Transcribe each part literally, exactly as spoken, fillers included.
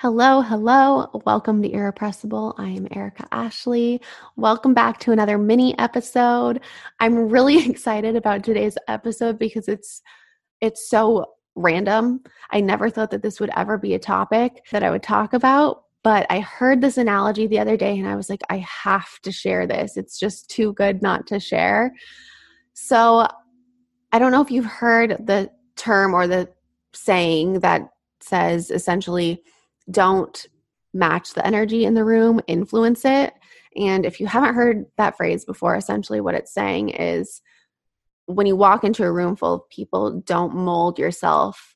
Hello, hello. Welcome to Irrepressible. I am Erica Ashley. Welcome back to another mini episode. I'm really excited about today's episode because it's it's so random. I never thought that this would ever be a topic that I would talk about, but I heard this analogy the other day and I was like, I have to share this. It's just too good not to share. So I don't know if you've heard the term or the saying that says essentially, don't match the energy in the room, influence it. And if you haven't heard that phrase before, essentially what it's saying is when you walk into a room full of people, don't mold yourself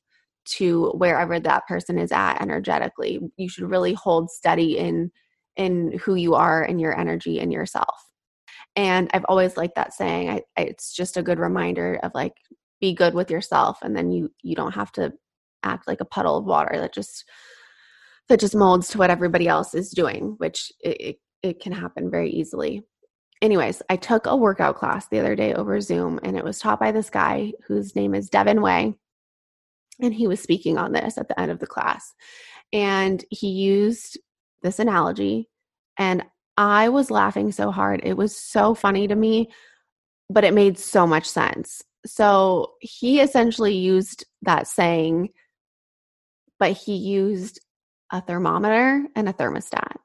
to wherever that person is at energetically. You should really hold steady in, in who you are and your energy and yourself. And I've always liked that saying. I, I, it's just a good reminder of like, be good with yourself. And then you, you don't have to act like a puddle of water that just that just molds to what everybody else is doing, which it, it can happen very easily. Anyways, I took a workout class the other day over Zoom and it was taught by this guy whose name is Devin Way. And he was speaking on this at the end of the class. And he used this analogy and I was laughing so hard. It was so funny to me, but it made so much sense. So he essentially used that saying, but he used a thermometer and a thermostat.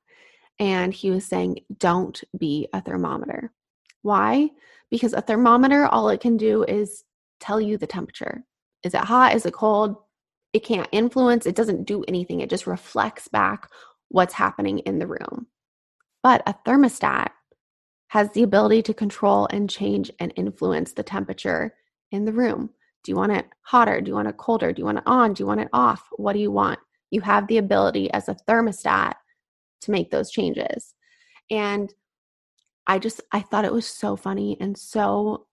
And he was saying, don't be a thermometer. Why? Because a thermometer, all it can do is tell you the temperature. Is it hot? Is it cold? It can't influence. It doesn't do anything. It just reflects back what's happening in the room. But a thermostat has the ability to control and change and influence the temperature in the room. Do you want it hotter? Do you want it colder? Do you want it on? Do you want it off? What do you want? You have the ability as a thermostat to make those changes. And I just, I thought it was so funny and so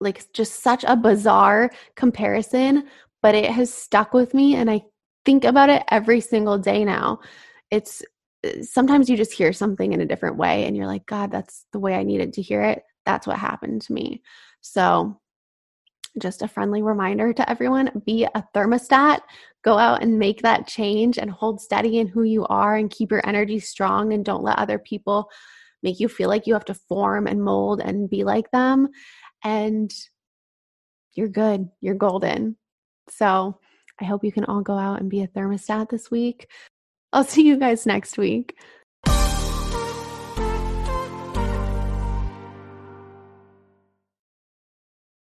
like just such a bizarre comparison, but it has stuck with me. And I think about it every single day now. It's sometimes you just hear something in a different way and you're like, God, that's the way I needed to hear it. That's what happened to me. So just a friendly reminder to everyone, be a thermostat, go out and make that change and hold steady in who you are and keep your energy strong and don't let other people make you feel like you have to form and mold and be like them. And you're good. You're golden. So I hope you can all go out and be a thermostat this week. I'll see you guys next week.